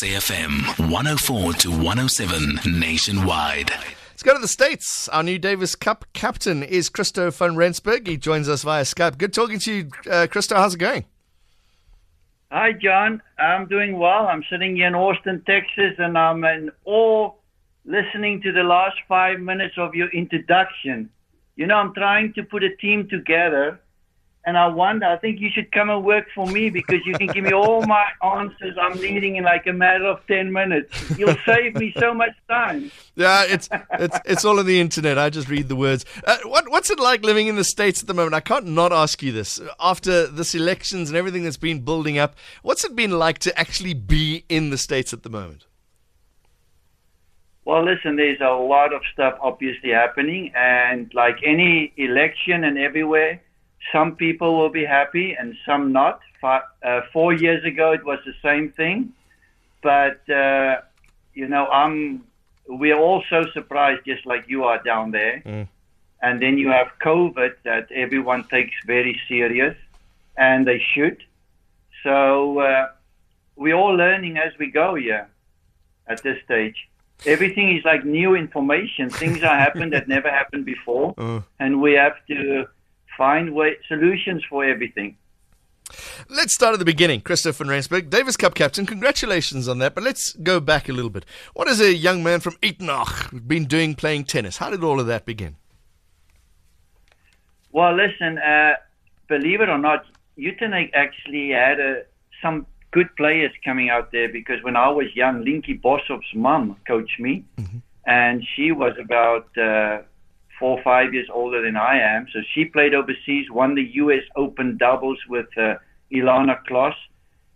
SAFM 104 to 107 nationwide. Let's go to the States. Our new Davis Cup captain is Christo van Rensburg. He joins us via Skype. Good talking to you, Christo. How's it going? Hi, John. I'm doing well. I'm sitting here in Austin, Texas, and I'm in awe listening to the last 5 minutes of your introduction. You know, I'm trying to put a team together, and I wonder, I think you should come and work for me because you can give me all my answers I'm needing in like a matter of 10 minutes. You'll save me so much time. Yeah, it's all on the internet. I just read the words. What's it like living in the States at the moment? I can't not ask you this. After this elections and everything that's been building up, what's it been like to actually be in the States at the moment? Well, listen, there's a lot of stuff obviously happening, and like any election and everywhere, some people will be happy and some not. 4 years ago, it was the same thing. But, you know, we're all so surprised, just like you are down there. Mm. And then you have COVID that everyone takes very serious, and they should. So we're all learning as we go here at this stage. Everything is like new information. Things are happening that never happened before. And we have to find solutions for everything. Let's start at the beginning. Christo van Rensburg, Davis Cup captain, congratulations on that, but let's go back a little bit. What has a young man from Uitenhage been doing playing tennis? How did all of that begin? Well, listen, believe it or not, Uitenhage actually had some good players coming out there because when I was young, Linky Bosov's mum coached me, and she was about 4 or 5 years older than I am. So she played overseas, won the U.S. Open doubles with Ilana Kloss.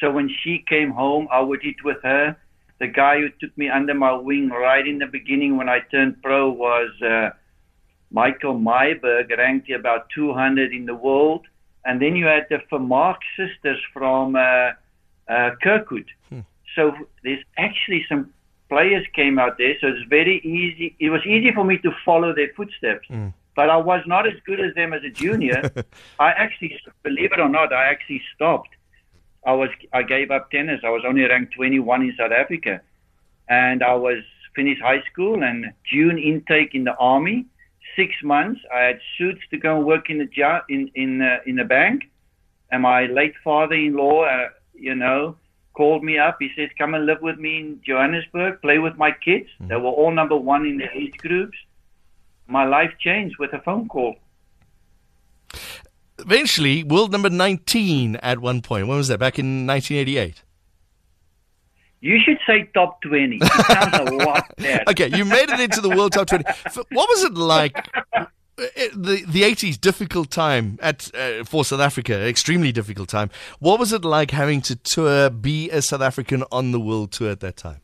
So when she came home, I would eat with her. The guy who took me under my wing right in the beginning when I turned pro was Michael Meiberg, ranked about 200 in the world. And then you had the Fermark sisters from Kirkwood. So there's actually some players came out there, so it's very easy. It was easy for me to follow their footsteps, but I was not as good as them as a junior. I actually, believe it or not, I actually stopped. I gave up tennis. I was only ranked 21 in South Africa, and I was finished high school and June intake in the army. 6 months, I had suits to go and work in the bank, and my late father-in-law, called me up. He says, come and live with me in Johannesburg, play with my kids. They were all number one in their age groups. My life changed with a phone call. Eventually, world number 19 at one point. When was that? Back in 1988? You should say top 20. It sounds a lot better. Okay, you made it into the world top 20. What was it like? The 80s, difficult time for South Africa, extremely difficult time. What was it like having to tour, be a South African on the world tour at that time?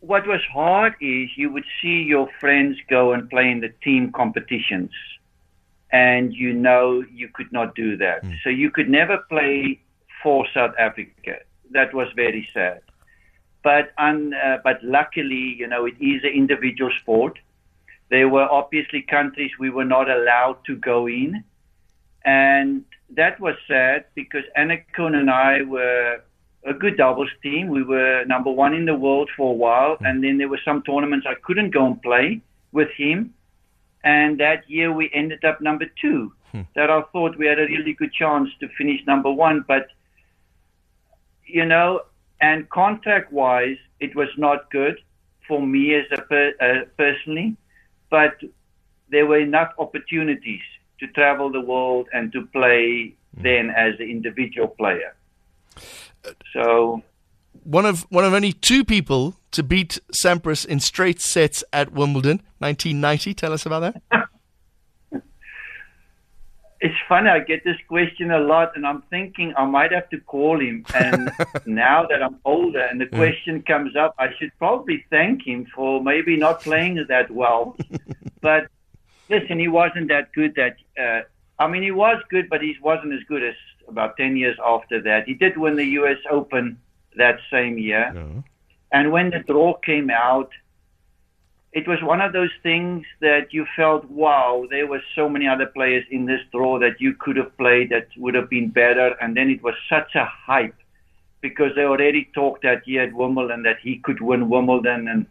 What was hard is you would see your friends go and play in the team competitions, and you know you could not do that. So you could never play for South Africa. That was very sad. But luckily, it is an individual sport. There were obviously countries we were not allowed to go in. And that was sad because Anacoon and I were a good doubles team. We were number one in the world for a while. And then there were some tournaments I couldn't go and play with him. And that year we ended up number two. That I thought we had a really good chance to finish number one. But, and contract-wise, it was not good for me as personally. But there were enough opportunities to travel the world and to play then as an individual player. So, one of only two people to beat Sampras in straight sets at Wimbledon, 1990. Tell us about that. It's funny, I get this question a lot, and I'm thinking I might have to call him. And now that I'm older and the question comes up, I should probably thank him for maybe not playing that well. But listen, he wasn't that good. He was good, but he wasn't as good as about 10 years after that. He did win the U.S. Open that same year. No. And when the draw came out, it was one of those things that you felt, wow, there were so many other players in this draw that you could have played that would have been better. And then it was such a hype because they already talked that year at Wimbledon that he could win Wimbledon. And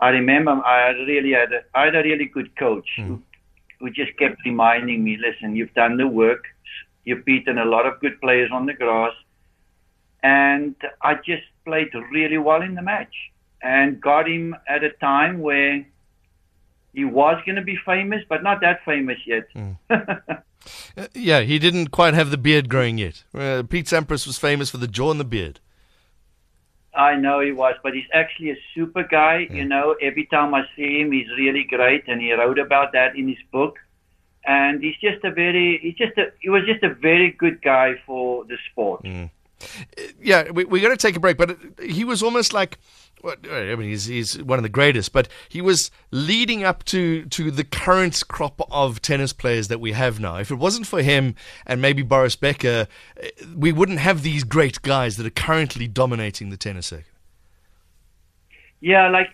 I remember I had a really good coach who just kept reminding me, listen, you've done the work. You've beaten a lot of good players on the grass. And I just played really well in the match and got him at a time where he was going to be famous, but not that famous yet. Yeah, he didn't quite have the beard growing yet. Pete Sampras was famous for the jaw and the beard. I know he was, but he's actually a super guy. You know, every time I see him, he's really great, and he wrote about that in his book. And he's just a he was just a very good guy for the sport. Yeah, we're going to take a break, but he was almost like, I mean, he's one of the greatest, but he was leading up to the current crop of tennis players that we have now. If it wasn't for him and maybe Boris Becker, we wouldn't have these great guys that are currently dominating the tennis circuit. Yeah, like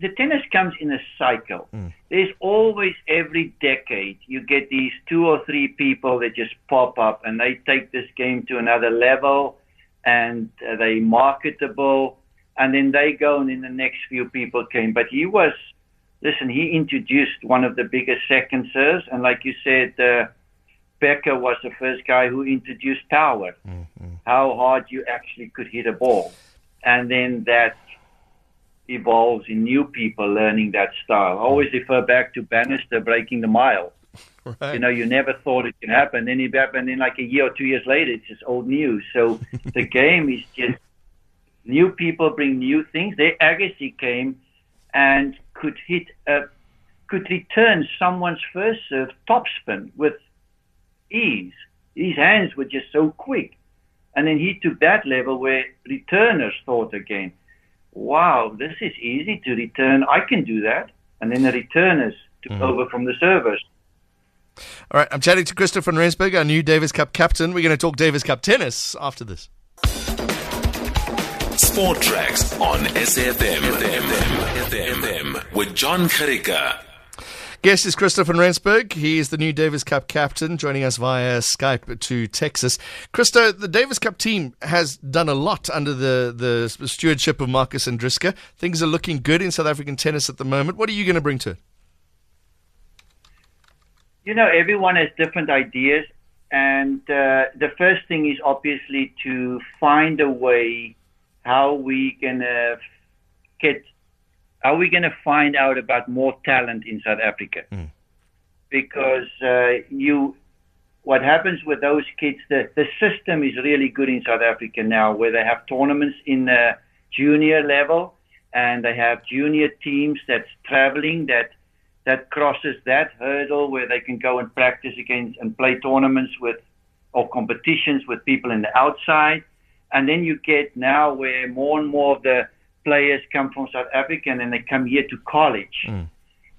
the tennis comes in a cycle. There's always, every decade, you get these two or three people that just pop up and they take this game to another level and they're marketable, and then they go, and then the next few people came. But he was, listen, he introduced one of the biggest second serves, and like you said, Becker was the first guy who introduced power, how hard you actually could hit a ball. And then that evolves in new people learning that style. I always refer back to Bannister breaking the mile. Right. You know, you never thought it could happen. Then it happened, and like a year or 2 years later, it's just old news. So the game is just, new people bring new things. Their Agassi came and could return someone's first serve topspin with ease. His hands were just so quick. And then he took that level where returners thought again, wow, this is easy to return. I can do that. And then the returners took over from the servers. All right, I'm chatting to Christo van Rensburg, our new Davis Cup captain. We're going to talk Davis Cup tennis after this. Sport Tracks on SFM with John Kharika. Guest is Christo van Rensburg. He is the new Davis Cup captain, joining us via Skype to Texas. Christo, the Davis Cup team has done a lot under the stewardship of Marcos Ondruska. Things are looking good in South African tennis at the moment. What are you going to bring to it? You know, everyone has different ideas. And the first thing is obviously to find a way how we're gonna find out about more talent in South Africa, because what happens with those kids, the system is really good in South Africa now, where they have tournaments in the junior level, and they have junior teams that's traveling that crosses that hurdle where they can go and practice against and play tournaments with or competitions with people in the outside. And then you get now where more and more of the players come from South Africa and then they come here to college.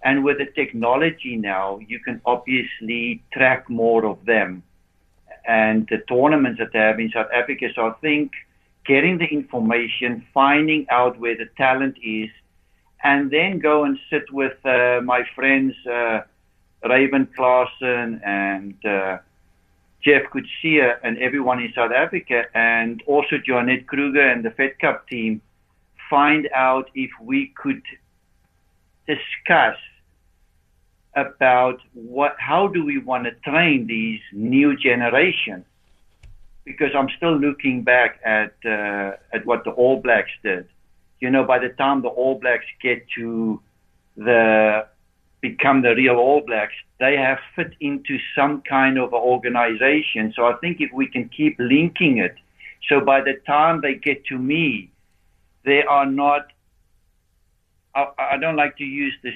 And with the technology now, you can obviously track more of them and the tournaments that they have in South Africa. So I think getting the information, finding out where the talent is, and then go and sit with my friends Raven Claasen and Jeff Kutsia and everyone in South Africa, and also Jonnet Kruger and the Fed Cup team, find out if we could discuss about how do we want to train these new generation? Because I'm still looking back at what the All Blacks did. You know, by the time the All Blacks get to become the real All Blacks, they have fit into some kind of organization. So I think if we can keep linking it, so by the time they get to me, they are not, I don't like to use the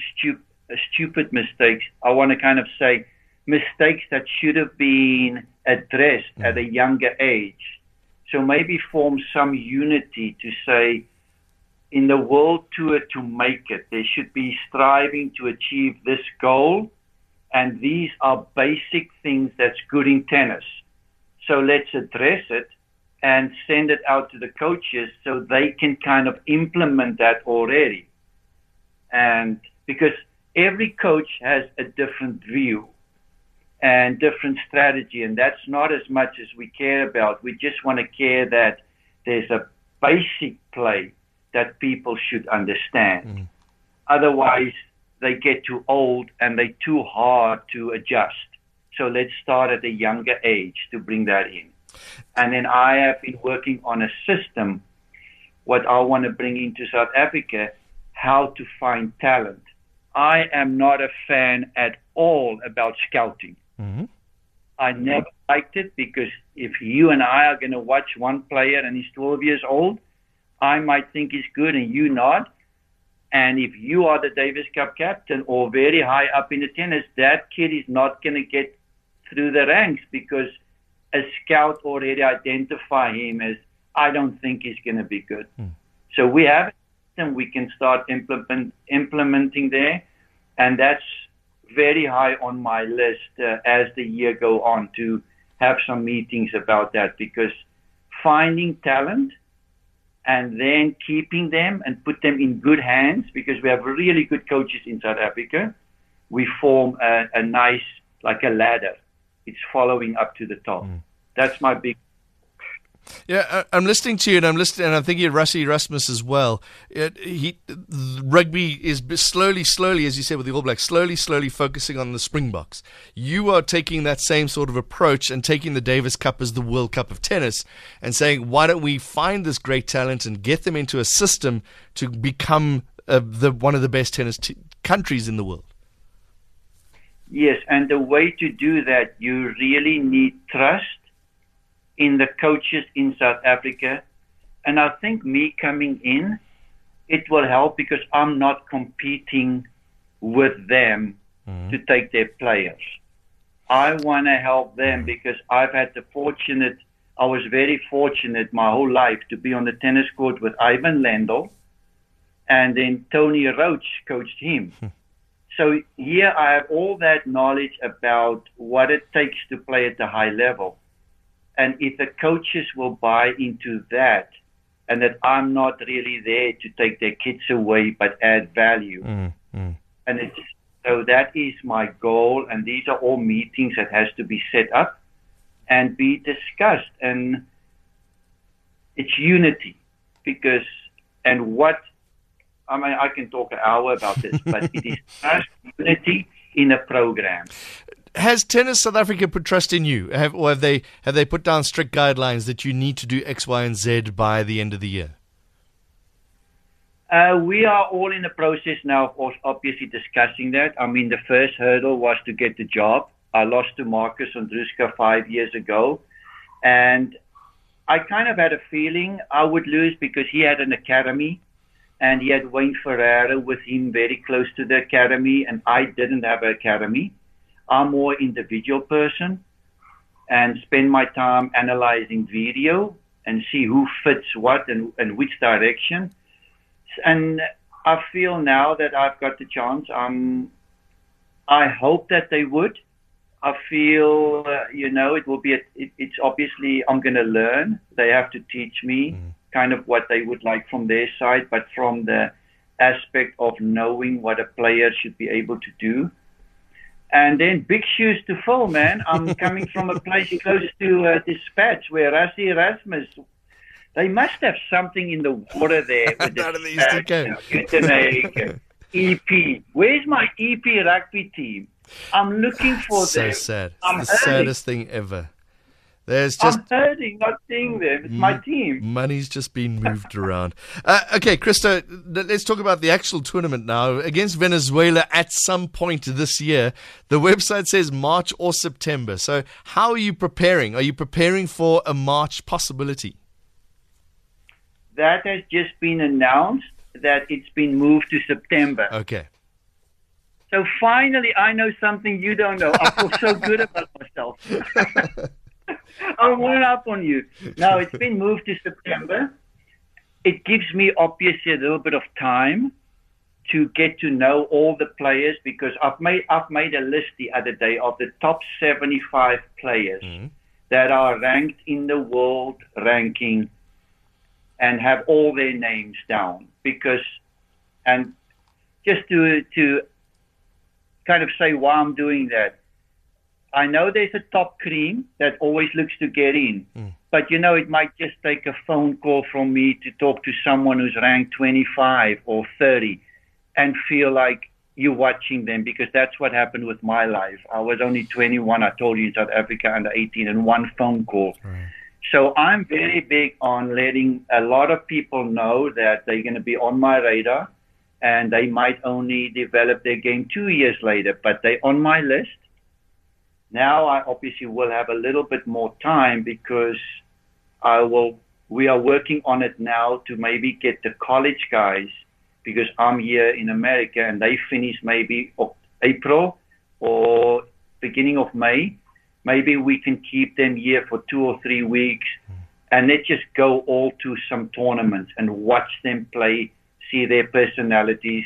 stupid mistakes. I want to kind of say mistakes that should have been addressed at a younger age. So maybe form some unity to say, in the world tour to make it, there should be striving to achieve this goal, and these are basic things that's good in tennis. So let's address it and send it out to the coaches so they can kind of implement that already. And because every coach has a different view and different strategy, and that's not as much as we care about. We just want to care that there's a basic play that people should understand. Mm. Otherwise, they get too old and they're too hard to adjust. So let's start at a younger age to bring that in. And then I have been working on a system, what I want to bring into South Africa, how to find talent. I am not a fan at all about scouting. Mm-hmm. I never liked it, because if you and I are going to watch one player and he's 12 years old, I might think he's good and you not. And if you are the Davis Cup captain or very high up in the tennis, that kid is not going to get through the ranks because a scout already identifies him as, I don't think he's going to be good. Mm. So we have a system we can start implementing there. And that's very high on my list as the year go on, to have some meetings about that, because finding talent and then keeping them and put them in good hands, because we have really good coaches in South Africa. We form a nice, like a ladder. It's following up to the top. Mm. That's my big... Yeah, I'm listening to you, and I'm thinking of Rassie Erasmus as well. Rugby is slowly, as you said with the All Blacks, slowly focusing on the Springboks. You are taking that same sort of approach and taking the Davis Cup as the World Cup of tennis and saying, why don't we find this great talent and get them into a system to become one of the best tennis countries in the world? Yes, and the way to do that, you really need trust in the coaches in South Africa. And I think me coming in, it will help, because I'm not competing with them to take their players. I want to help them because I've had I was very fortunate my whole life to be on the tennis court with Ivan Lendl, and then Tony Roach coached him. So here I have all that knowledge about what it takes to play at the high level. And if the coaches will buy into that, and that I'm not really there to take their kids away but add value. Mm-hmm. And so that is my goal. And these are all meetings that has to be set up and be discussed. And it's unity, I can talk an hour about this, but it is just unity in a program. Has Tennis South Africa put trust in you? Have they put down strict guidelines that you need to do X, Y, and Z by the end of the year? We are all in the process now of obviously discussing that. I mean, the first hurdle was to get the job. I lost to Marcos Ondruska 5 years ago. And I kind of had a feeling I would lose, because he had an academy and he had Wayne Ferreira with him very close to the academy, and I didn't have an academy. I'm more individual person and spend my time analyzing video and see who fits what and which direction. And I feel now that I've got the chance. I hope that they would. I feel, it will be, it's obviously I'm going to learn. They have to teach me kind of what they would like from their side, but from the aspect of knowing what a player should be able to do. And then big shoes to fill, man. I'm coming from a place close to Dispatch, where Rassie Erasmus, they must have something in the water there. With Down in the Eastern Cape. Uitenhage, EP. Where's my EP rugby team? I'm looking for them. So sad. Saddest thing ever. I'm hurting, not seeing them. It's my team. Money's just been moved around. Okay, Christo, let's talk about the actual tournament now. Against Venezuela at some point this year. The website says March or September. So how are you preparing? Are you preparing for a March possibility? That has just been announced that it's been moved to September. Okay. So finally, I know something you don't know. I feel so good about myself. I'm one up on you. Now, it's been moved to September. It gives me, obviously, a little bit of time to get to know all the players, because I've made a list the other day of the top 75 players that are ranked in the world ranking and have all their names down. And just to kind of say why I'm doing that, I know there's a top cream that always looks to get in, But, you know, it might just take a phone call from me to talk to someone who's ranked 25 or 30 and feel like you're watching them, because that's what happened with my life. I was only 21, I told you, in South Africa, under 18, and one phone call. Right. So I'm very big on letting a lot of people know that they're going to be on my radar, and they might only develop their game 2 years later, but they're on my list. Now I obviously will have a little bit more time, because we are working on it now to maybe get the college guys, because I'm here in America and they finish maybe April or beginning of May. Maybe we can keep them here for 2 or 3 weeks and let's just go all to some tournaments and watch them play, see their personalities,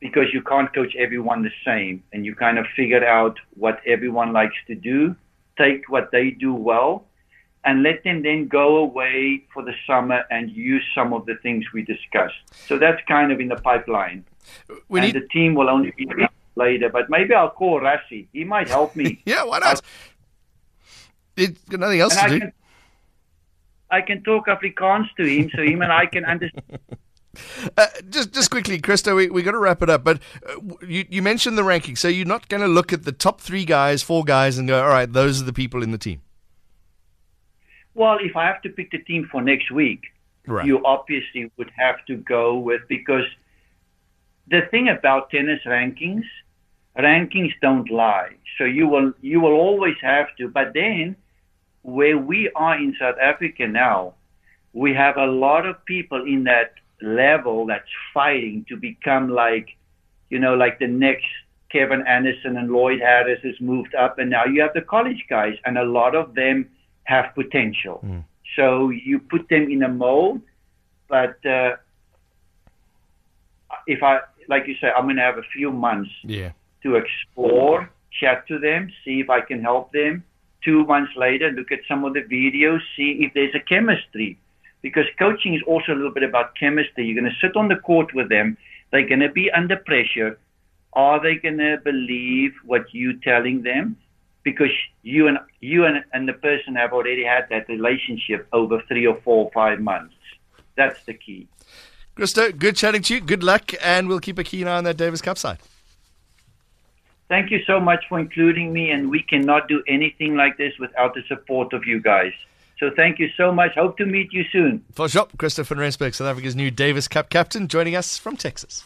because you can't coach everyone the same, and you kind of figure out what everyone likes to do, take what they do well, and let them then go away for the summer and use some of the things we discussed. So that's kind of in the pipeline. The team will only be later, but maybe I'll call Rassie. He might help me. Yeah, why not? It's got nothing else to do. I can talk Afrikaans to him, so him and I can understand. Just quickly, Christo, we got to wrap it up, but you mentioned the ranking, so you're not going to look at the top 4 guys and go, all right, those are the people in the team. Well, if I have to pick the team for next week, right, you obviously would have to go with, because the thing about tennis rankings don't lie. So you will always have to, but then where we are in South Africa now, we have a lot of people in that level that's fighting to become like the next Kevin Anderson, and Lloyd Harris has moved up, and now you have the college guys, and a lot of them have potential. Mm. So you put them in a mold, but if I, like you say, I'm going to have a few months to explore, chat to them, see if I can help them. 2 months later, look at some of the videos, see if there's a chemistry. Because coaching is also a little bit about chemistry. You're going to sit on the court with them. They're going to be under pressure. Are they going to believe what you're telling them? Because you and the person have already had that relationship over 3 or 4 or 5 months. That's the key. Christo, good chatting to you. Good luck, and we'll keep a keen eye on that Davis Cup side. Thank you so much for including me, and we cannot do anything like this without the support of you guys. So thank you so much. Hope to meet you soon. For sure. Christo van Rensburg, South Africa's new Davis Cup captain, joining us from Texas.